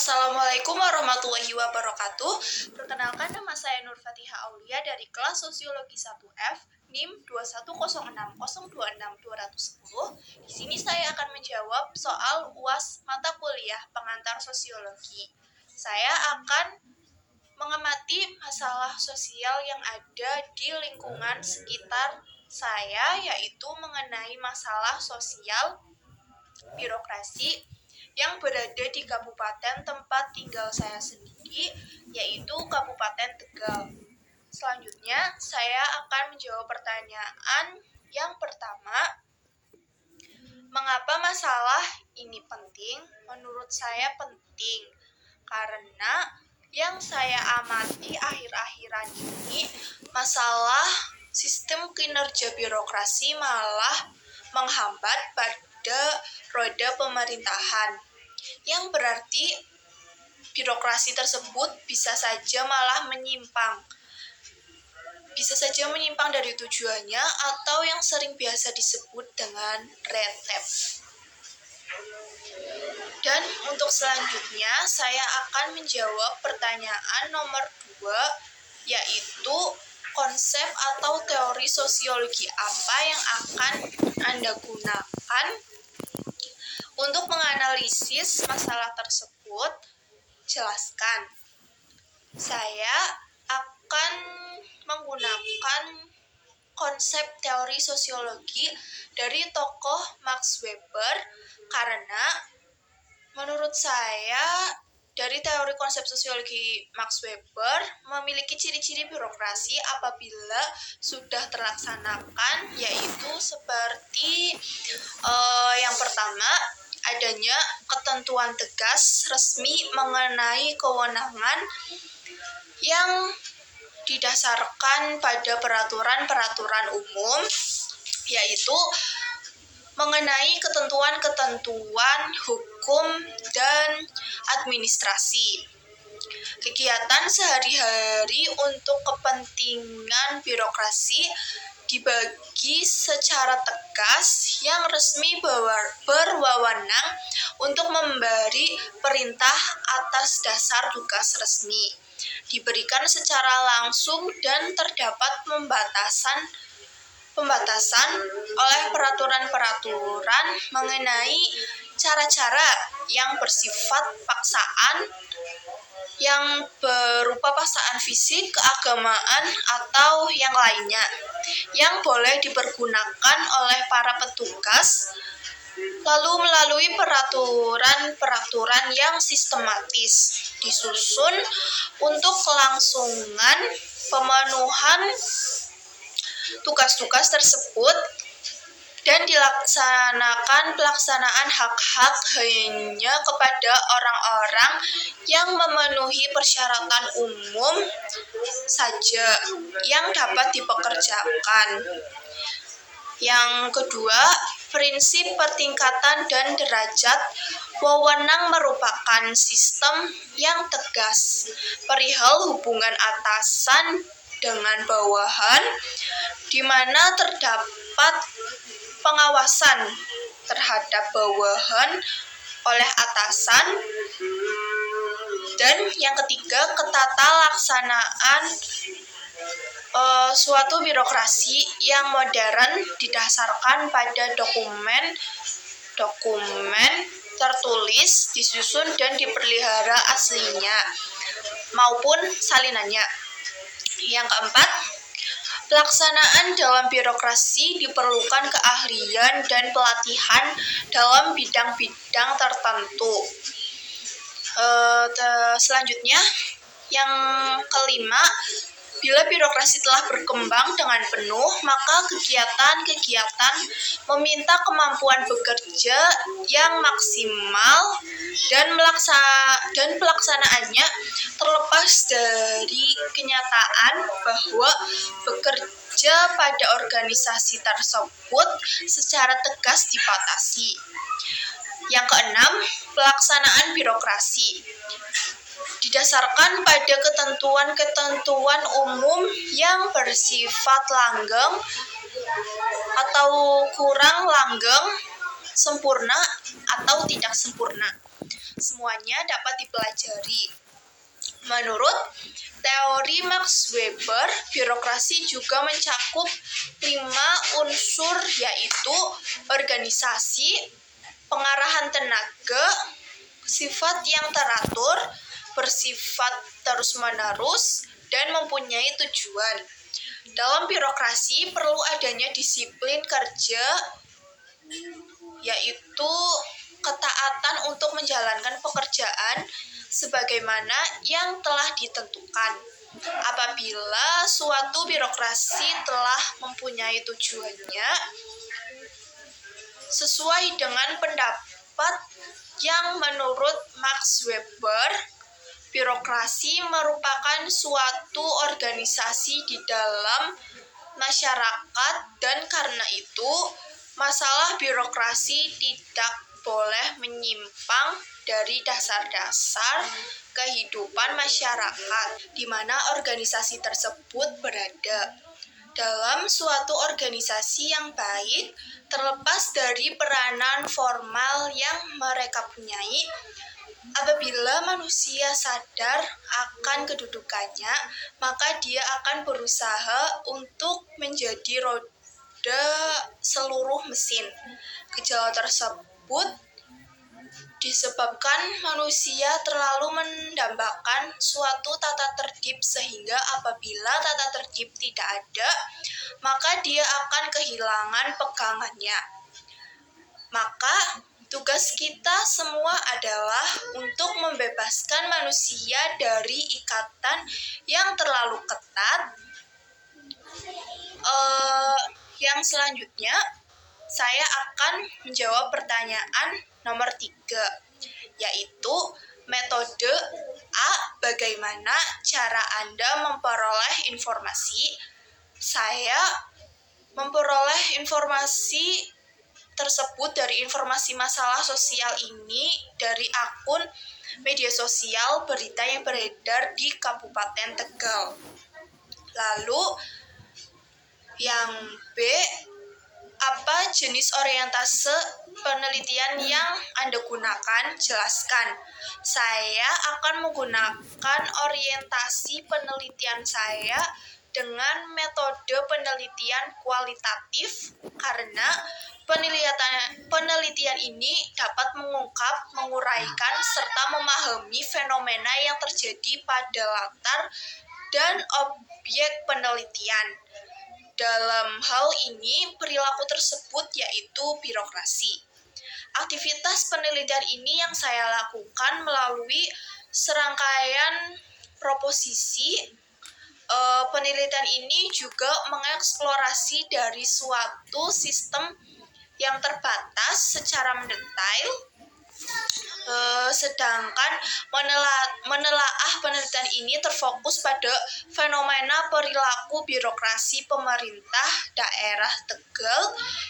Assalamualaikum warahmatullahi wabarakatuh. Perkenalkan, nama saya Nur Fatiha Aulia dari kelas Sosiologi 1F NIM 2106026 210. Di sini saya akan menjawab soal UAS mata kuliah pengantar sosiologi. Saya akan mengamati masalah sosial yang ada di lingkungan sekitar saya, yaitu mengenai masalah sosial birokrasi yang berada di kabupaten tempat tinggal saya sendiri, yaitu Kabupaten Tegal. Selanjutnya, saya akan menjawab pertanyaan yang pertama, mengapa masalah ini penting? Menurut saya penting, karena yang saya amati akhir-akhiran ini, masalah sistem kinerja birokrasi malah menghambat pada roda pemerintahan, yang berarti birokrasi tersebut bisa saja menyimpang dari tujuannya, atau yang sering biasa disebut dengan red tape. Dan untuk selanjutnya, saya akan menjawab pertanyaan nomor 2, yaitu konsep atau teori sosiologi apa yang akan Anda gunakan untuk menganalisis masalah tersebut. Jelaskan. Saya akan menggunakan konsep teori sosiologi dari tokoh Max Weber, karena menurut saya dari teori konsep sosiologi Max Weber memiliki ciri-ciri birokrasi apabila sudah terlaksanakan, yaitu seperti yang pertama, adanya ketentuan tegas resmi mengenai kewenangan yang didasarkan pada peraturan-peraturan umum, yaitu mengenai ketentuan-ketentuan hukum dan administrasi. Kegiatan sehari-hari untuk kepentingan birokrasi dibagi secara tegas yang resmi berwenang untuk memberi perintah atas dasar tugas resmi, diberikan secara langsung, dan terdapat pembatasan oleh peraturan-peraturan mengenai cara-cara yang bersifat paksaan, yang berupa paksaan fisik, keagamaan, atau yang lainnya, yang boleh dipergunakan oleh para petugas, lalu melalui peraturan-peraturan yang sistematis disusun untuk kelangsungan pemenuhan tugas-tugas tersebut, dan dilaksanakan pelaksanaan hak-hak hanya kepada orang-orang yang memenuhi persyaratan umum saja yang dapat dipekerjakan. Yang kedua, prinsip pertingkatan dan derajat wewenang merupakan sistem yang tegas perihal hubungan atasan dengan bawahan, di mana terdapat pengawasan terhadap bawahan oleh atasan. Dan yang ketiga, ketata laksanaan suatu birokrasi yang modern didasarkan pada dokumen tertulis disusun dan dipelihara aslinya maupun salinannya. Yang keempat, pelaksanaan dalam birokrasi diperlukan keahlian dan pelatihan dalam bidang-bidang tertentu. Selanjutnya, yang kelima, bila birokrasi telah berkembang dengan penuh, maka kegiatan-kegiatan meminta kemampuan bekerja yang maksimal dan pelaksanaannya terlepas dari kenyataan bahwa bekerja pada organisasi tersebut secara tegas dibatasi. Yang keenam, pelaksanaan birokrasi didasarkan pada ketentuan-ketentuan umum yang bersifat langgeng atau kurang langgeng, sempurna atau tidak sempurna. Semuanya dapat dipelajari. Menurut teori Max Weber, birokrasi juga mencakup 5 unsur, yaitu organisasi, pengarahan tenaga, sifat yang teratur, bersifat terus-menerus, dan mempunyai tujuan. Dalam birokrasi perlu adanya disiplin kerja, yaitu ketaatan untuk menjalankan pekerjaan sebagaimana yang telah ditentukan. Apabila suatu birokrasi telah mempunyai tujuannya sesuai dengan pendapat yang menurut Max Weber, birokrasi merupakan suatu organisasi di dalam masyarakat, dan karena itu masalah birokrasi tidak boleh menyimpang dari dasar-dasar kehidupan masyarakat di mana organisasi tersebut berada. Dalam suatu organisasi yang baik, terlepas dari peranan formal yang mereka punyai, apabila manusia sadar akan kedudukannya, maka dia akan berusaha untuk menjadi roda seluruh mesin. Gejala tersebut disebabkan manusia terlalu mendambakan suatu tata tertib, sehingga apabila tata tertib tidak ada, maka dia akan kehilangan pegangannya. Maka tugas kita semua adalah untuk membebaskan manusia dari ikatan yang terlalu ketat. Yang selanjutnya, saya akan menjawab pertanyaan nomor 3, yaitu metode A, bagaimana cara Anda memperoleh informasi. Saya memperoleh informasi tersebut dari informasi masalah sosial ini dari akun media sosial berita yang beredar di Kabupaten Tegal. Lalu, yang B, apa jenis orientase penelitian yang Anda gunakan? Jelaskan. Saya akan menggunakan orientasi penelitian saya dengan metode penelitian kualitatif, karena penelitian ini dapat mengungkap, menguraikan, serta memahami fenomena yang terjadi pada latar dan objek penelitian. Dalam hal ini, perilaku tersebut yaitu birokrasi. Aktivitas penelitian ini yang saya lakukan melalui serangkaian proposisi. Penelitian ini juga mengeksplorasi dari suatu sistem yang terbatas secara mendetail. Sedangkan menelaah penelitian ini terfokus pada fenomena perilaku birokrasi pemerintah daerah Tegal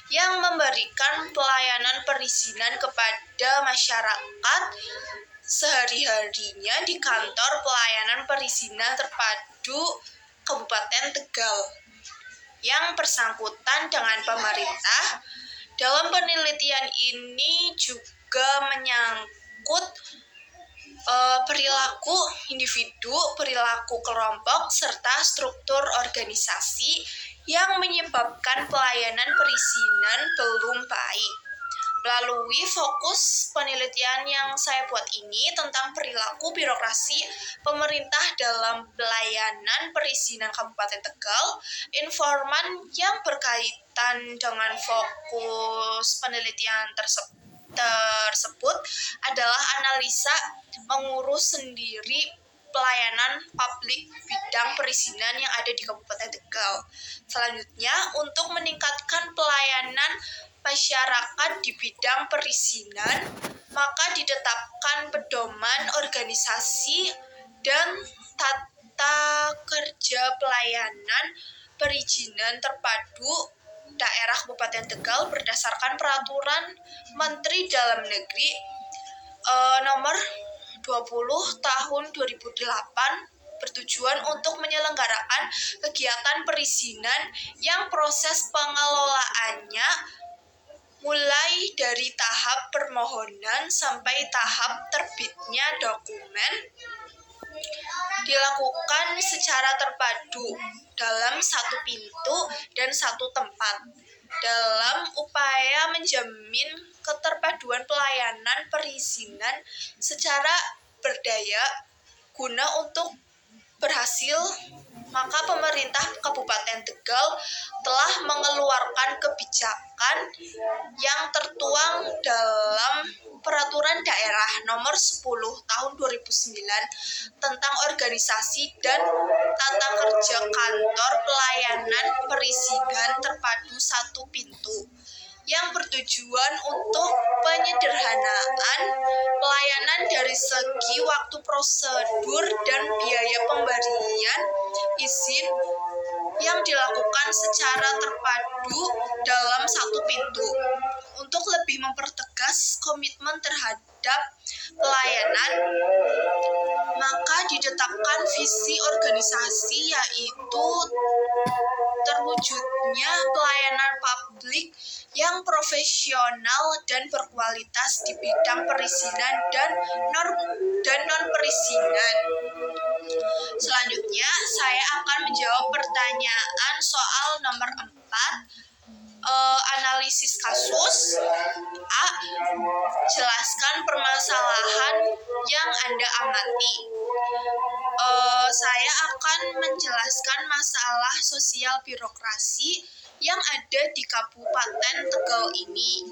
yang memberikan pelayanan perizinan kepada masyarakat sehari-harinya di kantor pelayanan perizinan terpadu Kabupaten Tegal yang bersangkutan dengan pemerintah. Dalam penelitian ini juga menyangkut perilaku individu, perilaku kelompok, serta struktur organisasi yang menyebabkan pelayanan perizinan belum baik. Melalui fokus penelitian yang saya buat ini tentang perilaku birokrasi pemerintah dalam pelayanan perizinan Kabupaten Tegal, informan yang berkaitan dengan fokus penelitian tersebut adalah analisa mengurus sendiri pelayanan publik bidang perizinan yang ada di Kabupaten Tegal. Selanjutnya, untuk meningkatkan pelayanan masyarakat di bidang perizinan, maka ditetapkan pedoman organisasi dan tata kerja pelayanan perizinan terpadu daerah Kabupaten Tegal berdasarkan Peraturan Menteri Dalam Negeri Nomor 20 tahun 2008 bertujuan untuk menyelenggarakan kegiatan perizinan yang proses pengelolaannya mulai dari tahap permohonan sampai tahap terbitnya dokumen dilakukan secara terpadu dalam satu pintu dan satu tempat dalam upaya menjamin keterpaduan pelayanan perizinan secara berdaya guna untuk berhasil. Maka pemerintah Kabupaten Tegal telah mengeluarkan kebijakan yang tertuang dalam Peraturan Daerah Nomor 10 tahun 2009 tentang organisasi dan tata kerja kantor pelayanan perizinan terpadu satu pintu yang bertujuan untuk penyederhanaan pelayanan dari segi waktu prosedur dan biaya pemberian izin yang dilakukan secara terpadu dalam satu pintu untuk lebih mempertegas komitmen terhadap pelayanan. Maka ditetapkan visi organisasi yaitu terwujudnya pelayanan publik yang profesional dan berkualitas di bidang perizinan dan non-perizinan. Selanjutnya, saya akan menjawab pertanyaan soal nomor 4, analisis kasus. A. Jelaskan permasalahan yang Anda amati. Saya akan menjelaskan masalah sosial birokrasi yang ada di Kabupaten Tegal ini,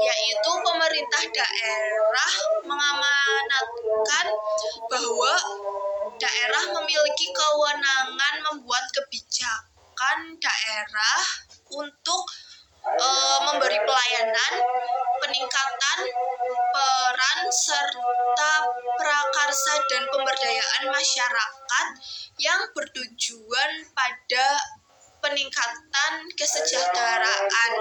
yaitu pemerintah daerah mengamanatkan bahwa daerah memiliki kewenangan membuat kebijakan daerah untuk memberi pelayanan, peningkatan peran serta prakarsa dan pemberdayaan masyarakat yang bertujuan pada peningkatan kesejahteraan.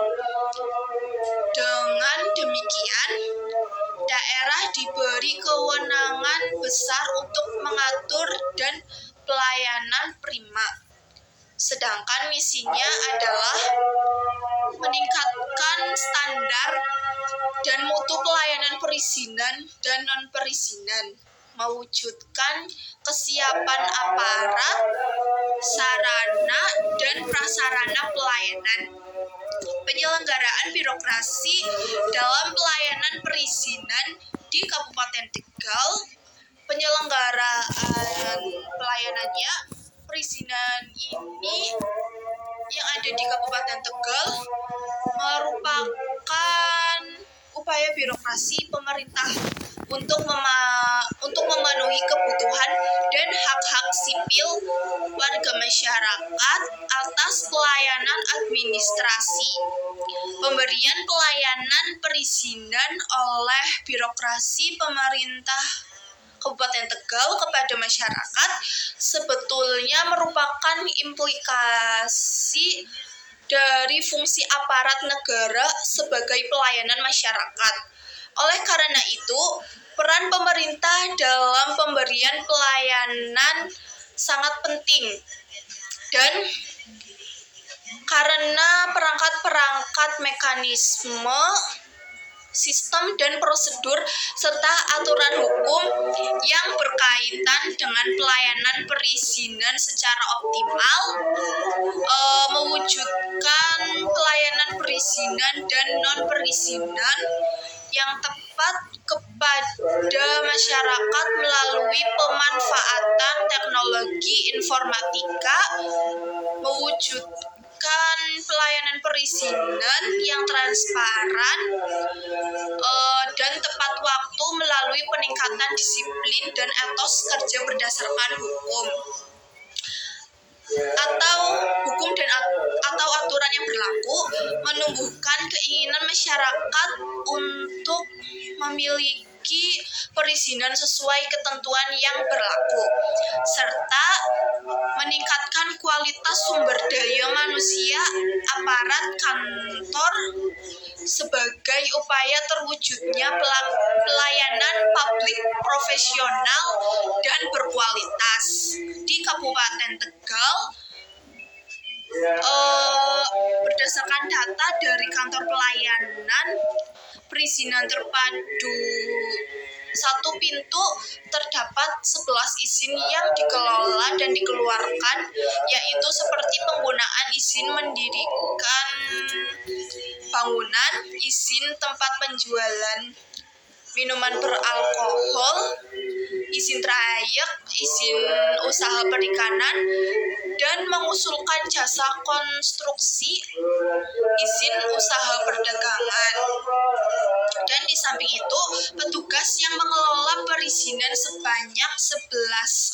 Dengan demikian, daerah diberi kewenangan besar untuk mengatur dan pelayanan prima. Sedangkan misinya adalah meningkatkan standar dan mutu pelayanan perizinan dan non-perizinan, mewujudkan kesiapan aparat, sarana, dan prasarana pelayanan, penyelenggaraan birokrasi dalam pelayanan perizinan di Kabupaten Tegal, penyelenggaraan pelayanannya perizinan ini yang ada di Kabupaten Tegal merupakan upaya birokrasi pemerintah untuk memenuhi kebutuhan dan hak-hak sipil warga masyarakat atas pelayanan administrasi. Pemberian pelayanan perizinan oleh birokrasi pemerintah Kabupaten Tegal kepada masyarakat sebetulnya merupakan implikasi dari fungsi aparat negara sebagai pelayanan masyarakat. Oleh karena itu, peran pemerintah dalam pemberian pelayanan sangat penting. Dan karena perangkat-perangkat mekanisme, sistem dan prosedur serta aturan hukum yang berkaitan dengan pelayanan perizinan secara optimal mewujudkan pelayanan perizinan dan non-perizinan yang tepat kepada masyarakat melalui pemanfaatan teknologi informatika, mewujudkan pelayanan perizinan yang transparan dan tepat waktu melalui peningkatan disiplin dan etos kerja berdasarkan hukum atau hukum dan atau aturan yang berlaku, menumbuhkan keinginan masyarakat untuk memiliki perizinan sesuai ketentuan yang berlaku, serta meningkatkan kualitas sumber daya manusia aparat kantor sebagai upaya terwujudnya pelayanan publik profesional dan berkualitas di Kabupaten Tegal. berdasarkan data dari kantor pelayanan perizinan terpadu satu pintu terdapat 11 izin yang dikelola dan dikeluarkan, yaitu seperti penggunaan izin mendirikan bangunan, izin tempat penjualan minuman beralkohol, izin trayek, izin usaha perikanan, dan mengusulkan jasa konstruksi, izin usaha perdagangan. Dan di samping itu, petugas yang mengelola perizinan sebanyak 11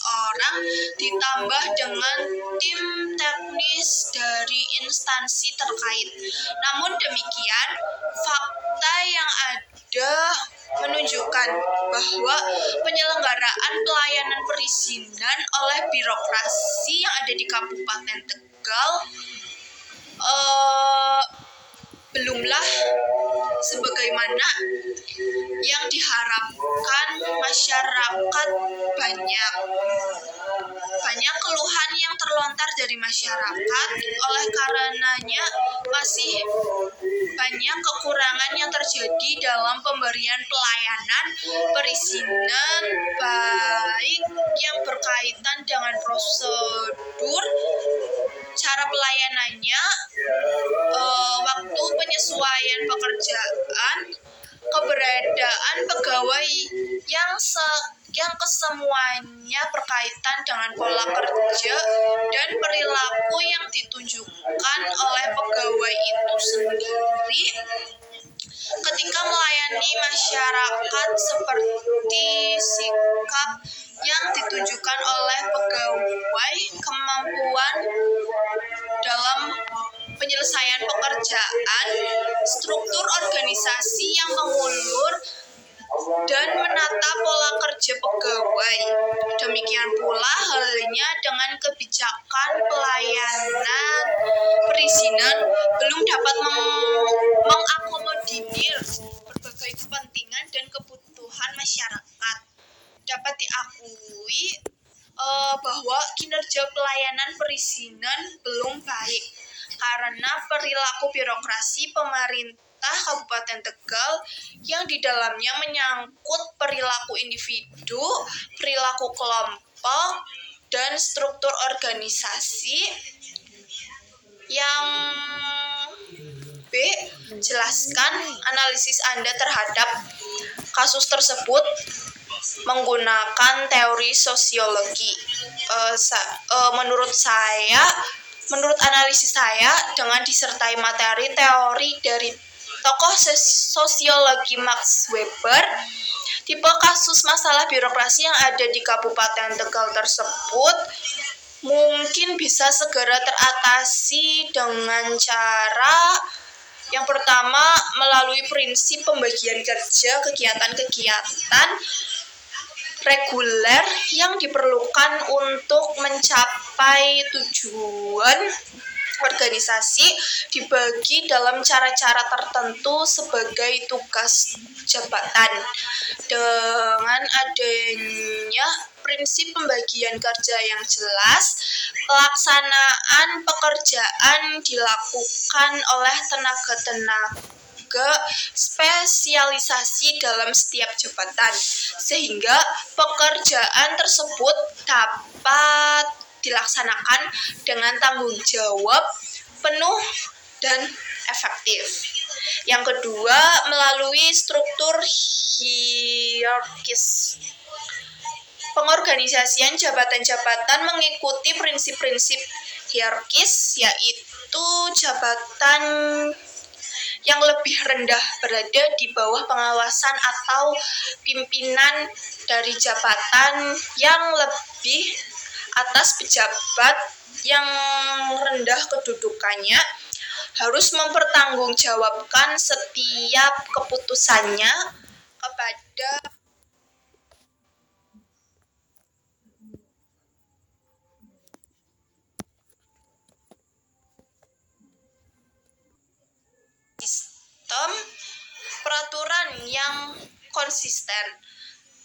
orang ditambah dengan tim teknis dari instansi terkait. Namun demikian, fakta yang ada menunjukkan bahwa penyelenggaraan pelayanan perizinan oleh birokrasi yang ada di Kabupaten Tegal belumlah sebagaimana yang diharapkan masyarakat. Banyak keluhan yang terlontar dari masyarakat, oleh karenanya masih banyak kekurangan yang terjadi dalam pemberian pelayanan perizinan, baik yang berkaitan dengan prosedur, cara pelayanannya, waktu penyesuaian pekerjaan, keberadaan pegawai yang kesemuanya berkaitan dengan pola kerja dan perilaku yang ditunjukkan oleh pegawai itu sendiri ketika melayani masyarakat, seperti sikap yang ditunjukkan oleh pegawai, kemampuan dalam penyelesaian pekerjaan, struktur organisasi yang mengulur, dan menata pola kerja pegawai. Demikian pula halnya dengan kebijakan pelayanan perizinan belum dapat mengakomodir berbagai kepentingan dan kebutuhan masyarakat. Dapat diakui bahwa kinerja pelayanan perizinan belum baik karena perilaku birokrasi pemerintah Kabupaten Tegal yang di dalamnya menyangkut perilaku individu, perilaku kelompok, dan struktur organisasi. Yang B, jelaskan analisis Anda terhadap kasus tersebut menggunakan teori sosiologi. Menurut saya, menurut analisis saya, dengan disertai materi teori dari tokoh sosiologi Max Weber, tipe kasus masalah birokrasi yang ada di Kabupaten Tegal tersebut mungkin bisa segera teratasi dengan cara yang pertama, melalui prinsip pembagian kerja, kegiatan-kegiatan reguler yang diperlukan untuk mencapai tujuan organisasi dibagi dalam cara-cara tertentu sebagai tugas jabatan. Dengan adanya prinsip pembagian kerja yang jelas, pelaksanaan pekerjaan dilakukan oleh tenaga spesialisasi dalam setiap jabatan, sehingga pekerjaan tersebut dapat dilaksanakan dengan tanggung jawab penuh dan efektif. Yang kedua, melalui struktur hierarkis. Pengorganisasian jabatan-jabatan mengikuti prinsip-prinsip hierarkis, yaitu jabatan yang lebih rendah berada di bawah pengawasan atau pimpinan dari jabatan yang lebih atas. Pejabat yang rendah kedudukannya harus mempertanggungjawabkan setiap keputusannya kepada sistem peraturan yang konsisten.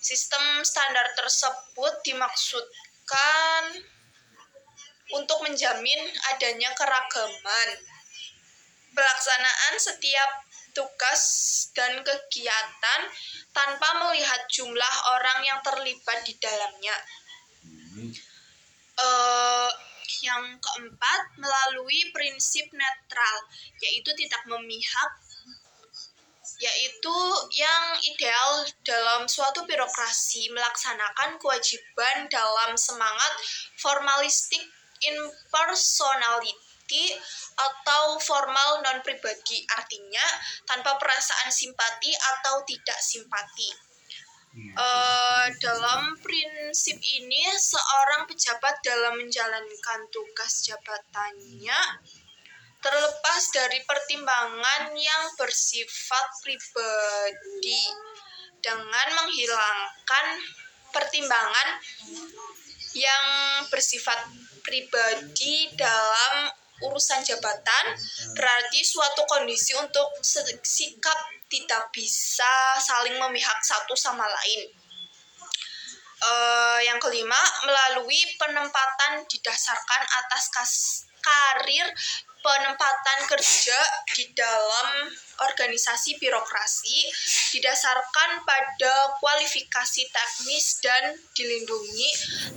Sistem standar tersebut dimaksudkan untuk menjamin adanya keragaman pelaksanaan setiap tugas dan kegiatan tanpa melihat jumlah orang yang terlibat di dalamnya. Yang keempat, melalui prinsip netral, yaitu tidak memihak, yaitu yang ideal dalam suatu birokrasi melaksanakan kewajiban dalam semangat formalistik impersonality atau formal non-pribadi, artinya tanpa perasaan simpati atau tidak simpati. Dalam prinsip ini, seorang pejabat dalam menjalankan tugas jabatannya terlepas dari pertimbangan yang bersifat pribadi dengan menghilangkan pertimbangan yang bersifat pribadi dalam urusan jabatan, berarti suatu kondisi untuk sikap tidak bisa saling memihak satu sama lain. Yang kelima, melalui penempatan didasarkan atas karir penempatan kerja di dalam organisasi birokrasi, didasarkan pada kualifikasi teknis dan dilindungi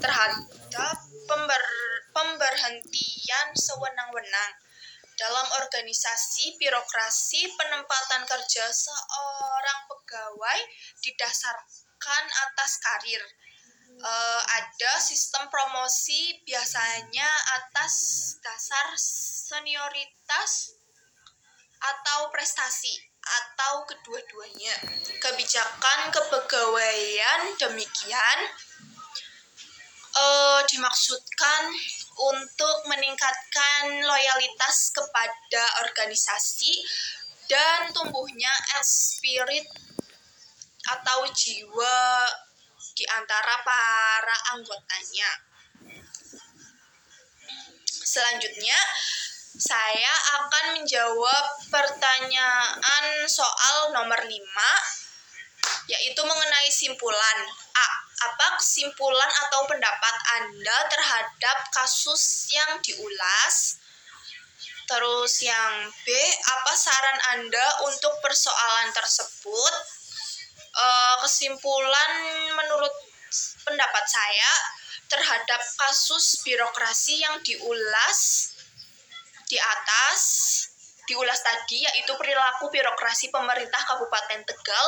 terhadap pemberhentian sewenang-wenang. Dalam organisasi birokrasi, penempatan kerja seorang pegawai didasarkan atas karir. Ada sistem promosi biasanya atas dasar senioritas atau prestasi atau kedua-duanya. Kebijakan kepegawaian demikian dimaksudkan untuk meningkatkan loyalitas kepada organisasi dan tumbuhnya spirit atau jiwa di antara para anggotanya. Selanjutnya, saya akan menjawab pertanyaan soal nomor 5, yaitu mengenai simpulan. A. Apa kesimpulan atau pendapat Anda terhadap kasus yang diulas? Terus yang B, apa saran Anda untuk persoalan tersebut? Kesimpulan menurut pendapat saya terhadap kasus birokrasi yang diulas di atas, diulas tadi, yaitu perilaku birokrasi pemerintah Kabupaten Tegal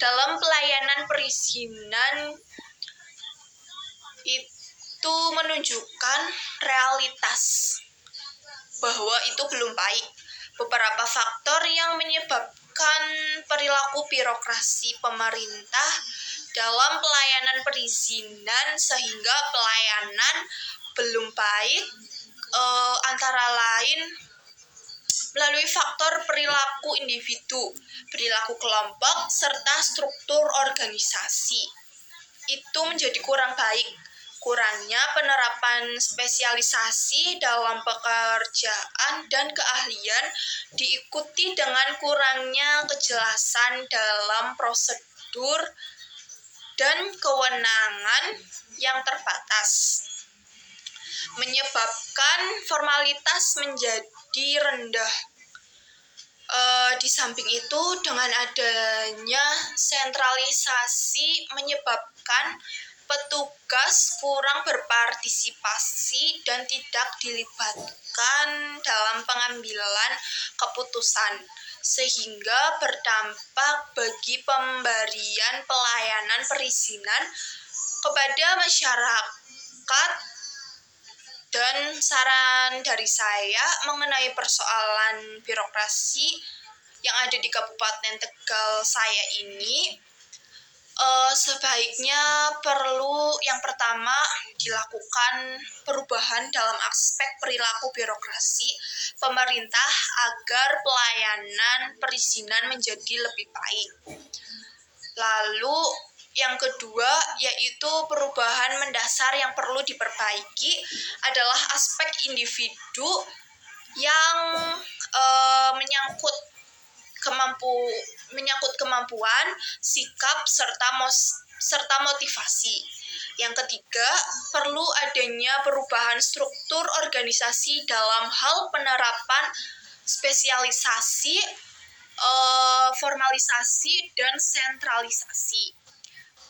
dalam pelayanan perizinan, itu menunjukkan realitas bahwa itu belum baik. Beberapa faktor yang menyebabkan perilaku birokrasi pemerintah dalam pelayanan perizinan sehingga pelayanan belum baik, antara lain melalui faktor perilaku individu, perilaku kelompok, serta struktur organisasi. Itu menjadi kurang baik. Kurangnya penerapan spesialisasi dalam pekerjaan dan keahlian diikuti dengan kurangnya kejelasan dalam prosedur dan kewenangan yang terbatas, menyebabkan formalitas menjadi rendah. Di samping itu, dengan adanya sentralisasi menyebabkan petugas kurang berpartisipasi dan tidak dilibatkan dalam pengambilan keputusan, sehingga berdampak bagi pemberian pelayanan perizinan kepada masyarakat. Dan saran dari saya mengenai persoalan birokrasi yang ada di Kabupaten Tegal saya ini, sebaiknya perlu yang pertama dilakukan perubahan dalam aspek perilaku birokrasi pemerintah agar pelayanan perizinan menjadi lebih baik. Lalu yang kedua, yaitu perubahan mendasar yang perlu diperbaiki adalah aspek individu yang menyangkut kemampuan, sikap, serta serta motivasi. Yang ketiga, perlu adanya perubahan struktur organisasi dalam hal penerapan spesialisasi, formalisasi, dan sentralisasi.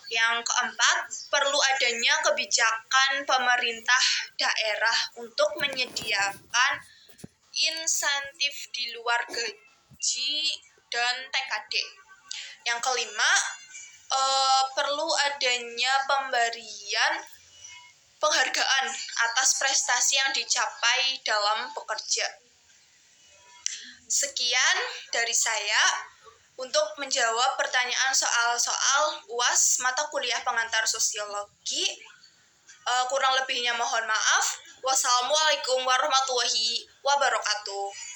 Yang keempat, perlu adanya kebijakan pemerintah daerah untuk menyediakan insentif di luar gaji dan TKD. Yang kelima, perlu adanya pemberian penghargaan atas prestasi yang dicapai dalam bekerja. Sekian dari saya untuk menjawab pertanyaan soal-soal UAS mata kuliah pengantar sosiologi. Kurang lebihnya mohon maaf. Wassalamualaikum warahmatullahi wabarakatuh.